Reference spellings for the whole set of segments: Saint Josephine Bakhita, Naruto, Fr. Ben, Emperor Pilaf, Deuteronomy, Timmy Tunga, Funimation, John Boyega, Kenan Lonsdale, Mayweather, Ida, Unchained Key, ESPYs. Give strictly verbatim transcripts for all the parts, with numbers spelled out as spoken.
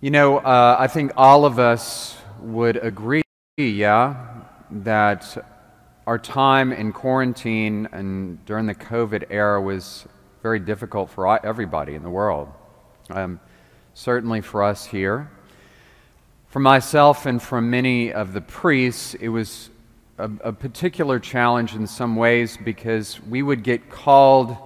You know, uh, I think all of us would agree, yeah, that our time in quarantine and during the COVID era was very difficult for everybody in the world. Um, certainly for us here. For myself and for many of the priests, it was a, a particular challenge in some ways because we would get called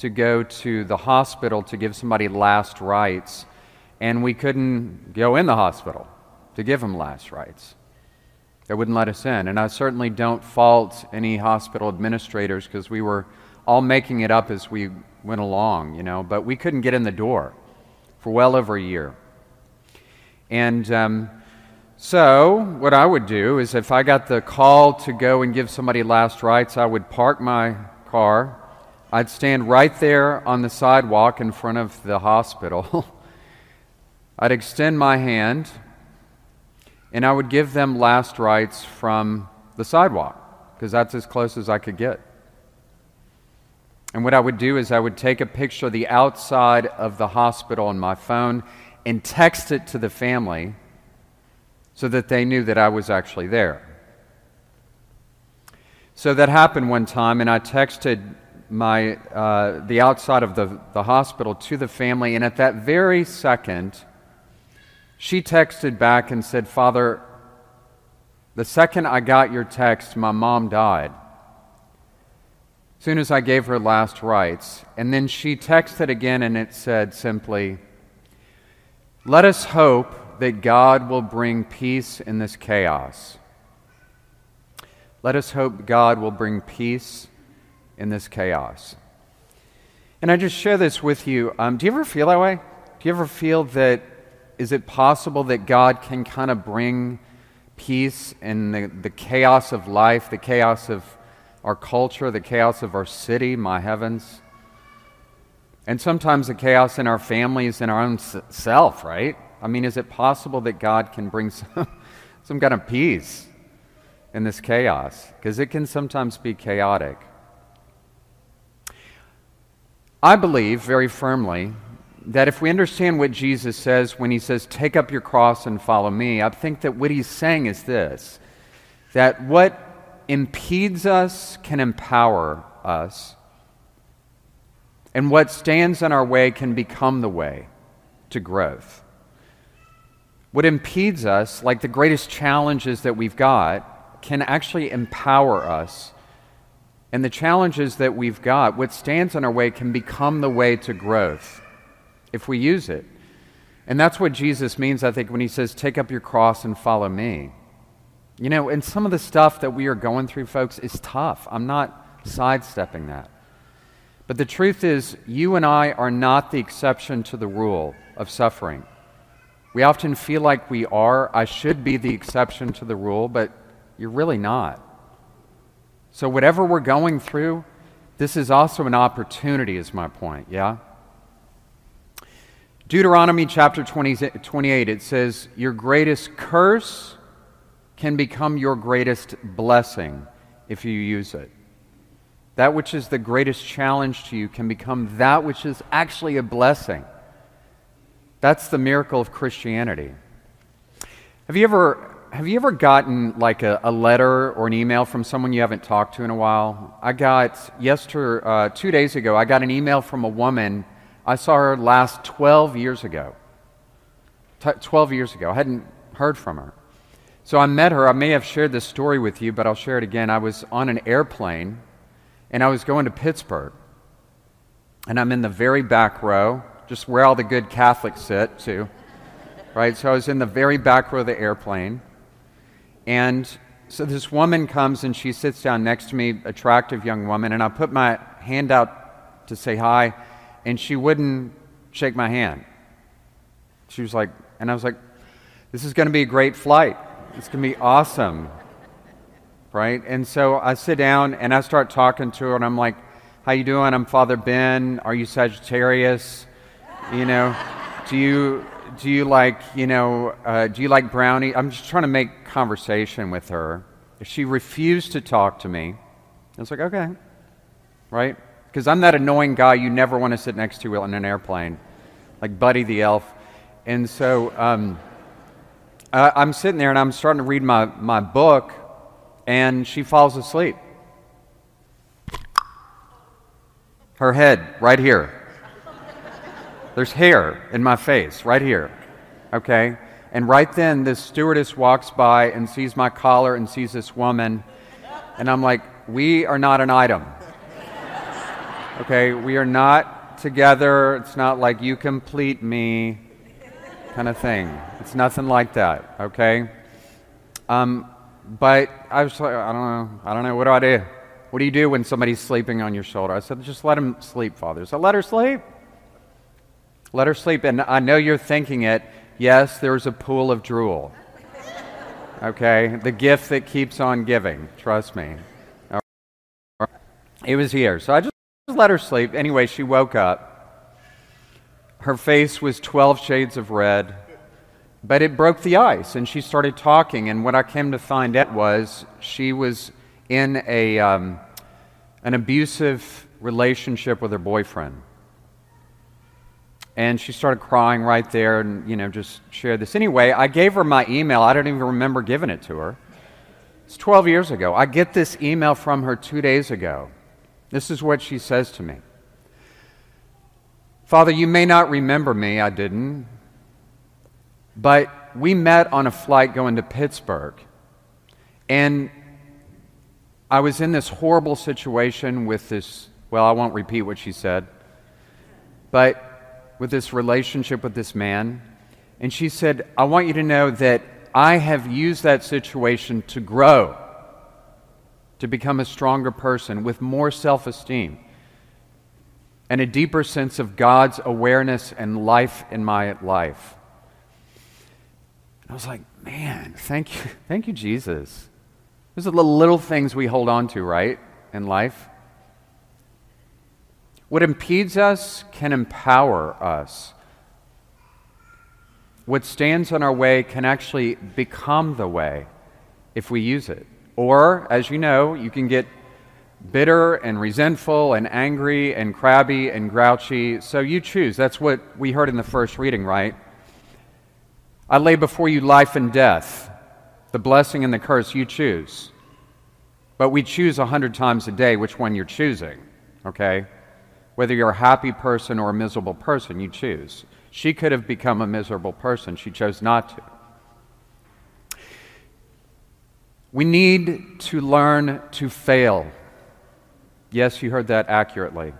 to go to the hospital to give somebody last rites, and we couldn't go in the hospital to give them last rites. They wouldn't let us in. And I certainly don't fault any hospital administrators because we were all making it up as we went along, you know, but we couldn't get in the door for well over a year. And um, so what I would do is if I got the call to go and give somebody last rites, I would park my car. I'd stand right there on the sidewalk in front of the hospital. I'd extend my hand, and I would give them last rites from the sidewalk, because that's as close as I could get. And what I would do is I would take a picture of the outside of the hospital on my phone and text it to the family so that they knew that I was actually there. So that happened one time, and I texted my uh, the outside of the, the hospital to the family, and at that very second, she texted back and said, "Father, the second I got your text, my mom died. As soon as I gave her last rites." And then she texted again, and it said simply, "Let us hope that God will bring peace in this chaos. Let us hope God will bring peace in this chaos." And I just share this with you. Um, do you ever feel that way? Do you ever feel that, is it possible that God can kind of bring peace in the, the chaos of life, the chaos of our culture, the chaos of our city, my heavens? And sometimes the chaos in our families, in our own self, right? I mean, is it possible that God can bring some, some kind of peace in this chaos? Because it can sometimes be chaotic. I believe very firmly that if we understand what Jesus says when he says, "Take up your cross and follow me," I think that what he's saying is this, that what impedes us can empower us, and what stands in our way can become the way to growth. What impedes us, like the greatest challenges that we've got, can actually empower us. And the challenges that we've got, what stands in our way, can become the way to growth if we use it. And that's what Jesus means, I think, when he says, "Take up your cross and follow me." You know, and some of the stuff that we are going through, folks, is tough. I'm not sidestepping that. But the truth is, you and I are not the exception to the rule of suffering. We often feel like we are. I should be the exception to the rule, but you're really not. So whatever we're going through, this is also an opportunity, is my point, yeah? Deuteronomy chapter twenty, twenty-eight, it says, "Your greatest curse can become your greatest blessing if you use it." That which is the greatest challenge to you can become that which is actually a blessing. That's the miracle of Christianity. Have you ever... Have you ever gotten like a, a letter or an email from someone you haven't talked to in a while? I got, yester, uh, two days ago, I got an email from a woman. I saw her last twelve years ago. T- twelve years ago. I hadn't heard from her. So I met her. I may have shared this story with you, but I'll share it again. I was on an airplane, and I was going to Pittsburgh. And I'm in the very back row, just where all the good Catholics sit, too. Right? So I was in the very back row of the airplane. And so this woman comes and she sits down next to me, attractive young woman, and I put my hand out to say hi, and she wouldn't shake my hand. She was like, and I was like, "This is going to be a great flight. It's going to be awesome." Right? And so I sit down and I start talking to her, and I'm like, "How you doing? I'm Father Ben. Are you Sagittarius? You know, do you... Do you like, you know, uh, do you like brownie?" I'm just trying to make conversation with her. She refused to talk to me. I was like, okay, right? Because I'm that annoying guy you never want to sit next to in an airplane, like Buddy the Elf. And so um, I, I'm sitting there and I'm starting to read my, my book, and she falls asleep. Her head right here. There's hair in my face right here, okay? And right then this stewardess walks by and sees my collar and sees this woman, and I'm like, we are not an item, okay? We are not together. It's not like you complete me kind of thing. It's nothing like that, okay? Um, but I was like, I don't know. I don't know. What do I do? What do you do when somebody's sleeping on your shoulder? I said, just let him sleep, Father. So let her sleep. Let her sleep. And I know you're thinking it. Yes, there's a pool of drool. Okay? The gift that keeps on giving. Trust me. All right. It was here. So I just let her sleep. Anyway, she woke up. Her face was twelve shades of red. But it broke the ice, and she started talking. And what I came to find out was she was in a um, an abusive relationship with her boyfriend. And she started crying right there and, you know, just shared this. Anyway, I gave her my email. I don't even remember giving it to her. It's twelve years ago. I get this email from her two days ago. This is what she says to me. Father, you may not remember me. I didn't. But we met on a flight going to Pittsburgh, and I was in this horrible situation with this, well, I won't repeat what she said, but with this relationship with this man. And she said, I want you to know that I have used that situation to grow, to become a stronger person with more self-esteem and a deeper sense of God's awareness and life in my life. I was like, man, thank you, thank you, Jesus. Those are the little things we hold on to, right, in life. What impedes us can empower us. What stands in our way can actually become the way if we use it. Or, as you know, you can get bitter and resentful and angry and crabby and grouchy. So you choose. That's what we heard in the first reading, right? I lay before you life and death, the blessing and the curse, you choose. But we choose a hundred times a day which one you're choosing, okay? Whether you're a happy person or a miserable person, you choose. She could have become a miserable person. She chose not to. We need to learn to fail. Yes, you heard that accurately.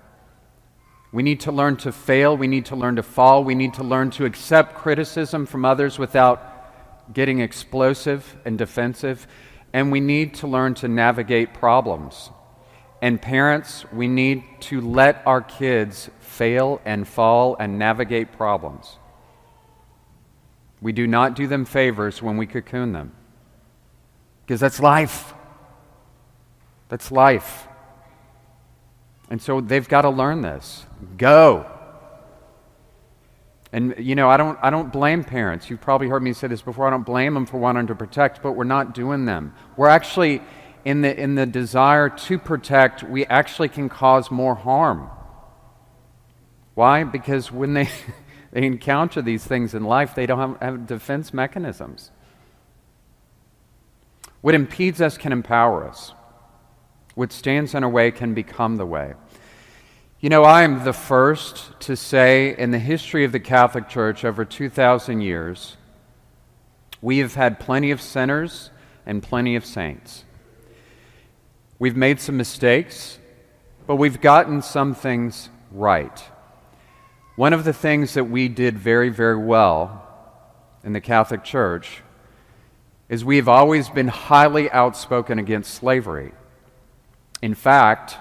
We need to learn to fail. We need to learn to fall. We need to learn to accept criticism from others without getting explosive and defensive. And we need to learn to navigate problems. And parents, we need to let our kids fail and fall and navigate problems. We do not do them favors when we cocoon them. Because that's life. That's life. And so they've got to learn this. Go. And, you know, I don't, I don't blame parents. You've probably heard me say this before. I don't blame them for wanting to protect, but we're not doing them. We're actually, in the, in the desire to protect, we actually can cause more harm. Why? Because when they, they encounter these things in life, they don't have, have defense mechanisms. What impedes us can empower us. What stands in our way can become the way. You know, I am the first to say in the history of the Catholic Church over two thousand years, we have had plenty of sinners and plenty of saints. We've made some mistakes, but we've gotten some things right. One of the things that we did very, very well in the Catholic Church is we've always been highly outspoken against slavery. In fact,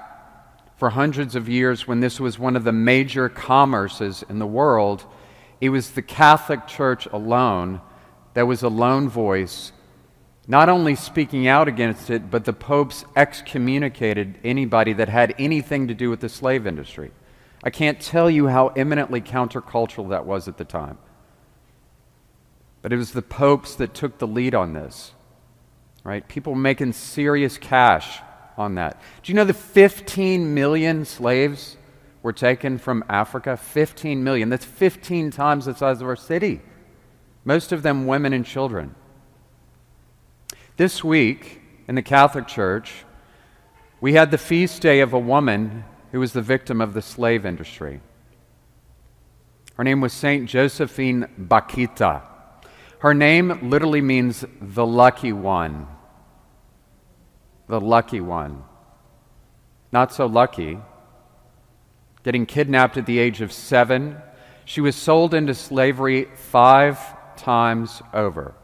for hundreds of years, when this was one of the major commerces in the world, it was the Catholic Church alone that was a lone voice, not only speaking out against it, but the popes excommunicated anybody that had anything to do with the slave industry. I can't tell you how eminently countercultural that was at the time. But it was the popes that took the lead on this, right? People making serious cash on that. Do you know the fifteen million slaves were taken from Africa? fifteen million. That's fifteen times the size of our city most of them women and children. This week in the Catholic Church, we had the feast day of a woman who was the victim of the slave industry. Her name was Saint Josephine Bakhita. Her name literally means the lucky one. The lucky one. Not so lucky. Getting kidnapped at the age of seven, she was sold into slavery five times over.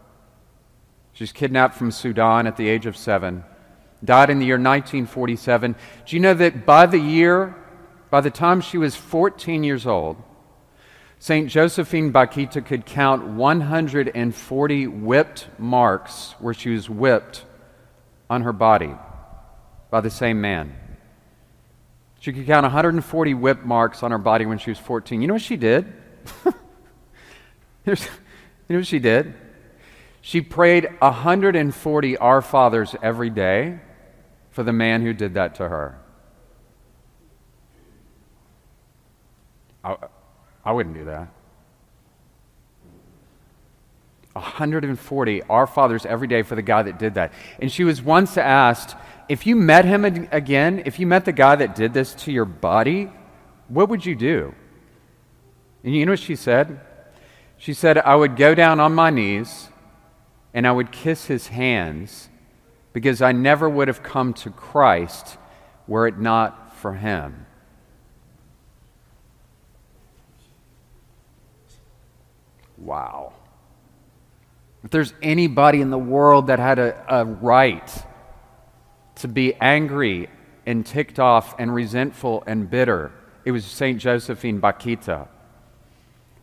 She's kidnapped from Sudan at the age of seven, died in the year nineteen forty-seven. Do you know that by the year, by the time she was fourteen years old, Saint Josephine Bakhita could count one hundred forty whipped marks where she was whipped on her body by the same man. She could count one hundred forty whip marks on her body when she was fourteen. You know what she did? You know what she did? She prayed one hundred forty Our Fathers every day for the man who did that to her. I, I wouldn't do that. one hundred forty Our Fathers every day for the guy that did that. And she was once asked, if you met him again, if you met the guy that did this to your body, what would you do? And you know what she said? She said, I would go down on my knees and I would kiss his hands, because I never would have come to Christ were it not for him. Wow. If there's anybody in the world that had a, a right to be angry and ticked off and resentful and bitter, it was Saint Josephine Bakhita.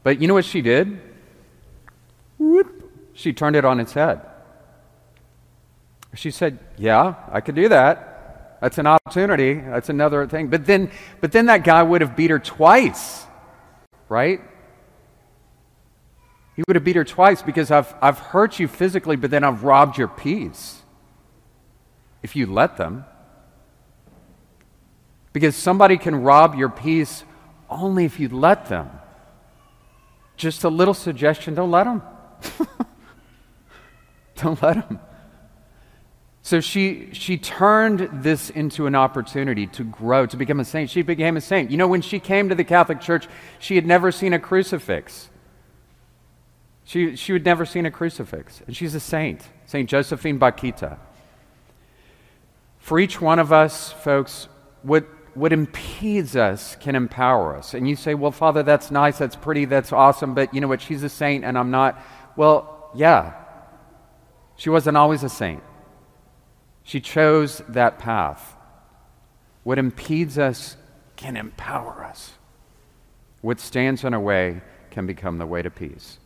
But you know what she did? Whoop. She turned it on its head. She said, yeah, I could do that. That's an opportunity. That's another thing. But then, but then that guy would have beat her twice, right? He would have beat her twice because I've, I've hurt you physically, but then I've robbed your peace if you let them. Because somebody can rob your peace only if you let them. Just a little suggestion, don't let them. Don't let them. So she, she turned this into an opportunity to grow, to become a saint. She became a saint. You know, when she came to the Catholic Church, she had never seen a crucifix. She, she had never seen a crucifix, and she's a saint, Saint Josephine Bakhita. For each one of us, folks, what, what impedes us can empower us. And you say, well, Father, that's nice, that's pretty, that's awesome, but you know what, she's a saint and I'm not. Well, yeah, she wasn't always a saint. She chose that path. What impedes us can empower us. What stands in our way can become the way to peace.